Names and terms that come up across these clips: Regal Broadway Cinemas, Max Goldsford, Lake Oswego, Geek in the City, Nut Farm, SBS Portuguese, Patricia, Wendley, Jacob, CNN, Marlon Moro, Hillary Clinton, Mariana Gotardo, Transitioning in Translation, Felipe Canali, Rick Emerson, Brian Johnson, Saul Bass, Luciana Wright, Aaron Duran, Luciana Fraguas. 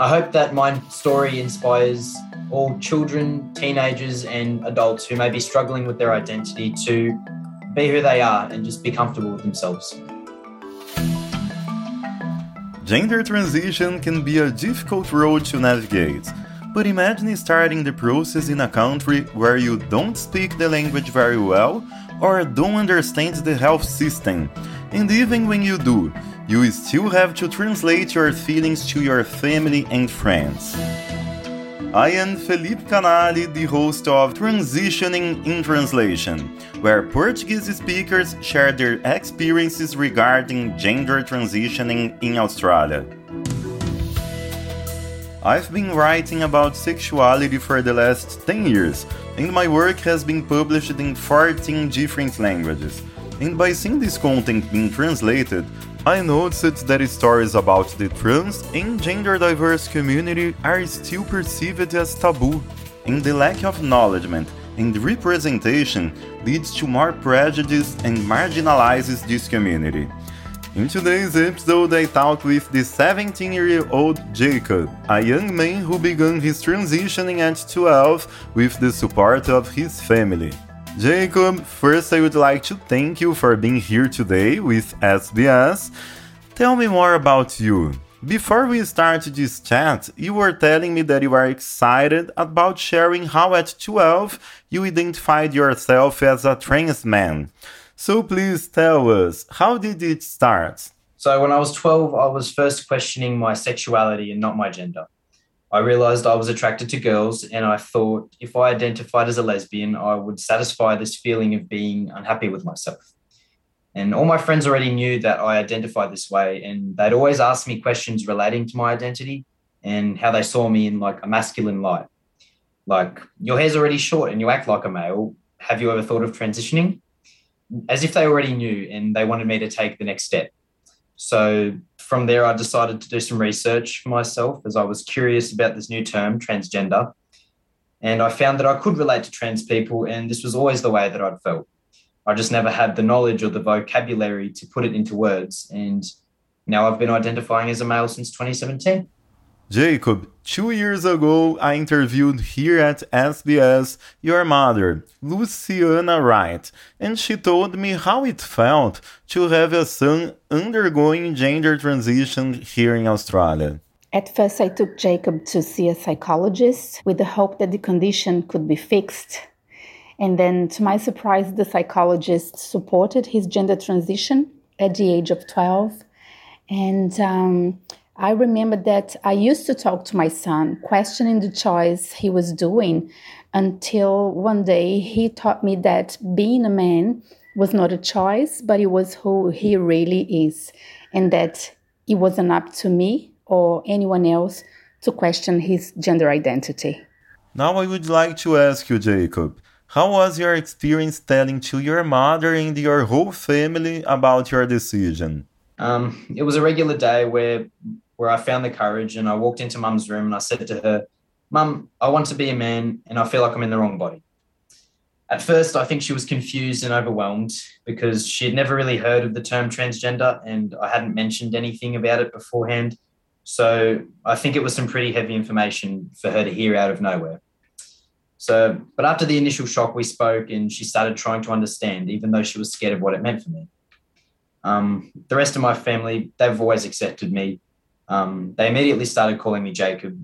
I hope that my story inspires all children, teenagers and adults who may be struggling with their identity to be who they are and just be comfortable with themselves. Gender transition can be a difficult road to navigate, but imagine starting the process in a country where you don't speak the language very well or don't understand the health system. And even when you do, you still have to translate your feelings to your family and friends. I am Felipe Canali, the host of Transitioning in Translation, where Portuguese speakers share their experiences regarding gender transitioning in Australia. I've been writing about sexuality for the last 10 years, and my work has been published in 14 different languages. And by seeing this content being translated, I noticed that stories about the trans and gender-diverse community are still perceived as taboo, and the lack of acknowledgement and representation leads to more prejudice and marginalizes this community. In today's episode, I talked with the 17-year-old Jacob, a young man who began his transitioning at 12 with the support of his family. Jacob, first I would like to thank you for being here today with SBS. Tell me more about you. Before we started this chat, you were telling me that you are excited about sharing how at 12 you identified yourself as a trans man. So please tell us, how did it start? So when I was 12, I was first questioning my sexuality and not my gender. I realised I was attracted to girls and I thought if I identified as a lesbian, I would satisfy this feeling of being unhappy with myself. And all my friends already knew that I identified this way and they'd always ask me questions relating to my identity and how they saw me in like a masculine light. Like, your hair's already short and you act like a male. Have you ever thought of transitioning? As if they already knew and they wanted me to take the next step. So from there, I decided to do some research for myself as I was curious about this new term, transgender, and I found that I could relate to trans people and this was always the way that I'd felt. I just never had the knowledge or the vocabulary to put it into words, and now I've been identifying as a male since 2017. Jacob, 2 years ago, I interviewed here at SBS your mother, Luciana Wright, and she told me how it felt to have a son undergoing gender transition here in Australia. At first, I took Jacob to see a psychologist with the hope that the condition could be fixed. And then, to my surprise, the psychologist supported his gender transition at the age of 12. And I remember that I used to talk to my son, questioning the choice he was doing, until one day he taught me that being a man was not a choice, but it was who he really is, and that it wasn't up to me or anyone else to question his gender identity. Now I would like to ask you, Jacob, how was your experience telling to your mother and your whole family about your decision? It was a regular day where I found the courage and I walked into Mum's room and I said to her, "Mum, I want to be a man and I feel like I'm in the wrong body." At first, I think she was confused and overwhelmed because she had never really heard of the term transgender and I hadn't mentioned anything about it beforehand. So I think it was some pretty heavy information for her to hear out of nowhere. But after the initial shock, we spoke and she started trying to understand, even though she was scared of what it meant for me. The rest of my family, they've always accepted me. They immediately started calling me Jacob.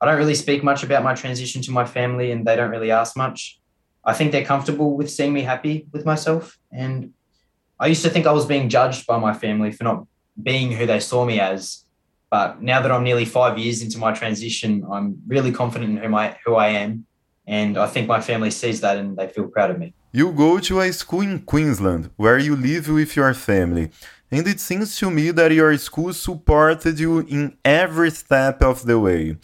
I don't really speak much about my transition to my family and they don't really ask much. I think they're comfortable with seeing me happy with myself. And I used to think I was being judged by my family for not being who they saw me as. But now that I'm nearly 5 years into my transition, I'm really confident in who I am. And I think my family sees that and they feel proud of me. You go to a school in Queensland, where you live with your family, And it seems to me that your school supported you in every step of the way.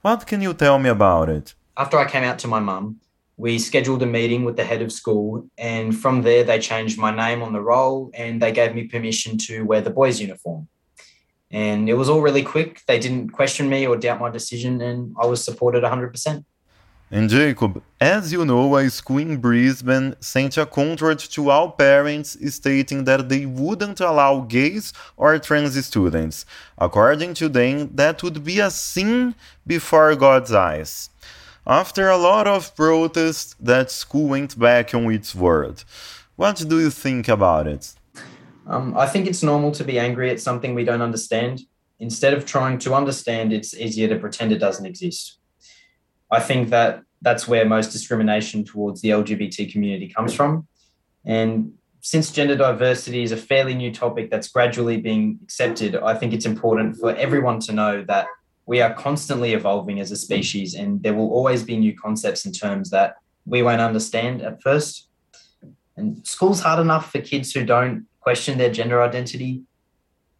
What can you tell me about it? After I came out to my mum, we scheduled a meeting with the head of school, and from there they changed my name on the roll and they gave me permission to wear the boys' uniform. And it was all really quick. They didn't question me or doubt my decision, and I was supported 100%. And Jacob, as you know, a school in Brisbane sent a contract to all parents stating that they wouldn't allow gays or trans students. According to them, that would be a sin before God's eyes. After a lot of protests, that school went back on its word. What do you think about it? I think it's normal to be angry at something we don't understand. Instead of trying to understand, it's easier to pretend it doesn't exist. I think that's where most discrimination towards the LGBT community comes from. And since gender diversity is a fairly new topic that's gradually being accepted, I think it's important for everyone to know that we are constantly evolving as a species, and there will always be new concepts and terms that we won't understand at first. And school's hard enough for kids who don't question their gender identity,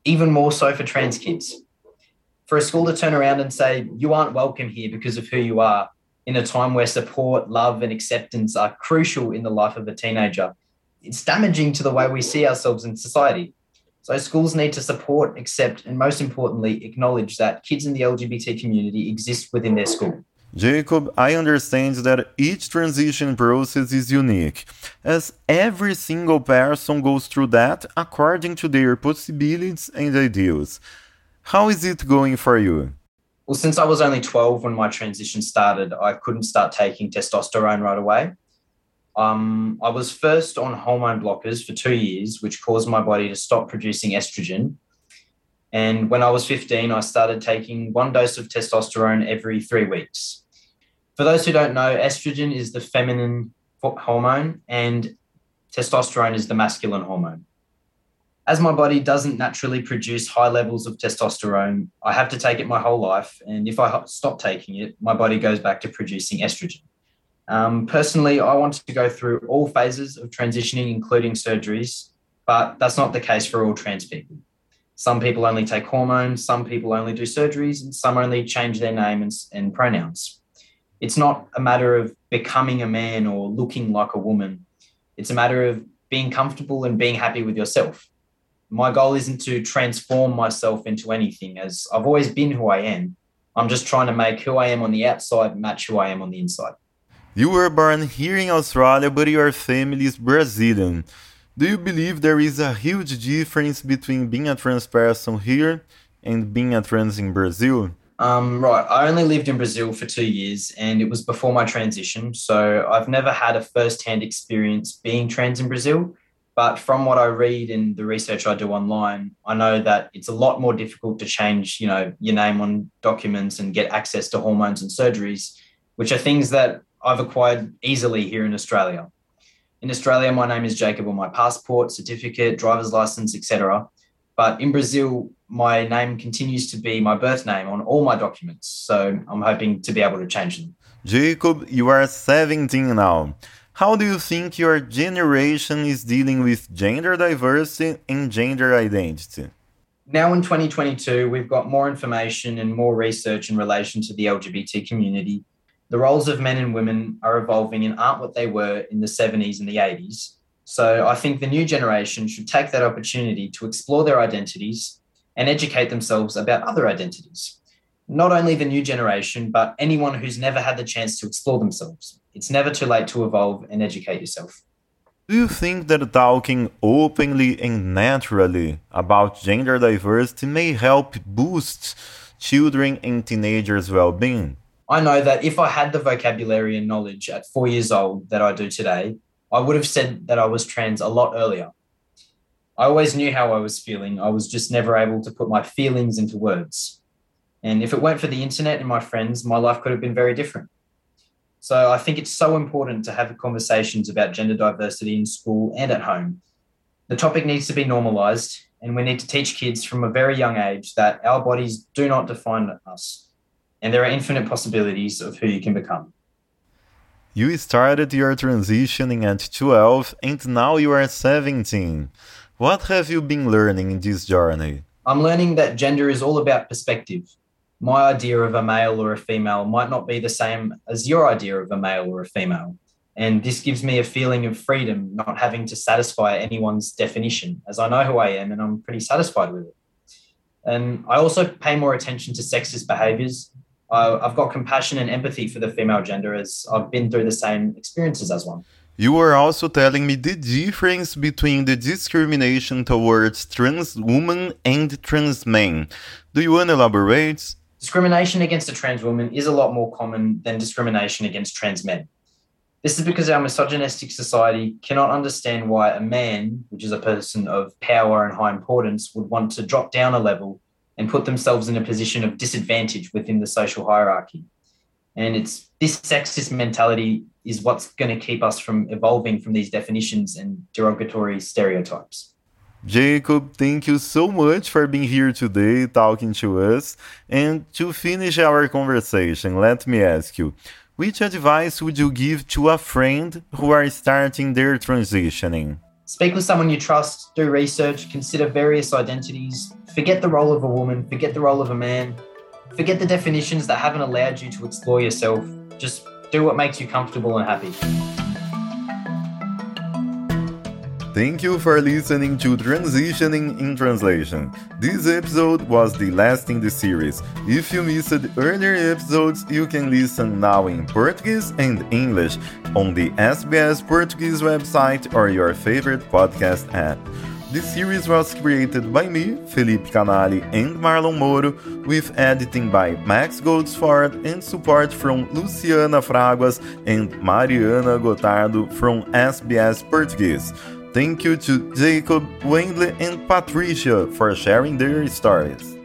even more so for trans kids. For a school to turn around and say, you aren't welcome here because of who you are, in a time where support, love and acceptance are crucial in the life of a teenager, it's damaging to the way we see ourselves in society. So schools need to support, accept and most importantly, acknowledge that kids in the LGBT community exist within their school. Jacob, I understand that each transition process is unique, as every single person goes through that according to their possibilities and ideals. How is it going for you? Well, since I was only 12 when my transition started, I couldn't start taking testosterone right away. I was first on hormone blockers for 2 years, which caused my body to stop producing estrogen. And when I was 15, I started taking one dose of testosterone every 3 weeks. For those who don't know, estrogen is the feminine hormone and testosterone is the masculine hormone. As my body doesn't naturally produce high levels of testosterone, I have to take it my whole life. And if I stop taking it, my body goes back to producing estrogen. Personally, I wanted to go through all phases of transitioning, including surgeries, but that's not the case for all trans people. Some people only take hormones, some people only do surgeries, and some only change their name and pronouns. It's not a matter of becoming a man or looking like a woman. It's a matter of being comfortable and being happy with yourself. My goal isn't to transform myself into anything, as I've always been who I am. I'm just trying to make who I am on the outside match who I am on the inside. You were born here in Australia, but your family is Brazilian. Do you believe there is a huge difference between being a trans person here and being a trans in Brazil? Right. I only lived in Brazil for 2 years and it was before my transition. So I've never had a first-hand experience being trans in Brazil. But from what I read and the research I do online, I know that it's a lot more difficult to change, your name on documents and get access to hormones and surgeries, which are things that I've acquired easily here in Australia. In Australia, my name is Jacob on my passport, certificate, driver's license, etc. But in Brazil, my name continues to be my birth name on all my documents, so I'm hoping to be able to change them. Jacob, you are 17 now. How do you think your generation is dealing with gender diversity and gender identity? Now in 2022, we've got more information and more research in relation to the LGBT community. The roles of men and women are evolving and aren't what they were in the 70s and the 80s. So I think the new generation should take that opportunity to explore their identities and educate themselves about other identities. Not only the new generation, but anyone who's never had the chance to explore themselves. It's never too late to evolve and educate yourself. Do you think that talking openly and naturally about gender diversity may help boost children and teenagers' well-being? I know that if I had the vocabulary and knowledge at 4 years old that I do today, I would have said that I was trans a lot earlier. I always knew how I was feeling. I was just never able to put my feelings into words. And if it weren't for the internet and my friends, my life could have been very different. So I think it's so important to have conversations about gender diversity in school and at home. The topic needs to be normalised, and we need to teach kids from a very young age that our bodies do not define us, and there are infinite possibilities of who you can become. You started your transitioning at 12 and now you are 17. What have you been learning in this journey? I'm learning that gender is all about perspective. My idea of a male or a female might not be the same as your idea of a male or a female. And this gives me a feeling of freedom, not having to satisfy anyone's definition, as I know who I am and I'm pretty satisfied with it. And I also pay more attention to sexist behaviours. I've got compassion and empathy for the female gender as I've been through the same experiences as one. You were also telling me the difference between the discrimination towards trans women and trans men. Do you want to elaborate? Discrimination against a trans woman is a lot more common than discrimination against trans men. This is because our misogynistic society cannot understand why a man, which is a person of power and high importance, would want to drop down a level and put themselves in a position of disadvantage within the social hierarchy. And it's this sexist mentality is what's going to keep us from evolving from these definitions and derogatory stereotypes. Jacob, thank you so much for being here today talking to us. And to finish our conversation, let me ask you, which advice would you give to a friend who are starting their transitioning? Speak with someone you trust, do research, consider various identities, forget the role of a woman, forget the role of a man, forget the definitions that haven't allowed you to explore yourself. Just do what makes you comfortable and happy. Thank you for listening to Transitioning in Translation. This episode was the last in the series. If you missed earlier episodes, you can listen now in Portuguese and English on the SBS Portuguese website or your favorite podcast app. This series was created by me, Felipe Canali and Marlon Moro, with editing by Max Goldsford and support from Luciana Fraguas and Mariana Gotardo from SBS Portuguese. Thank you to Jacob, Wendley and Patricia for sharing their stories.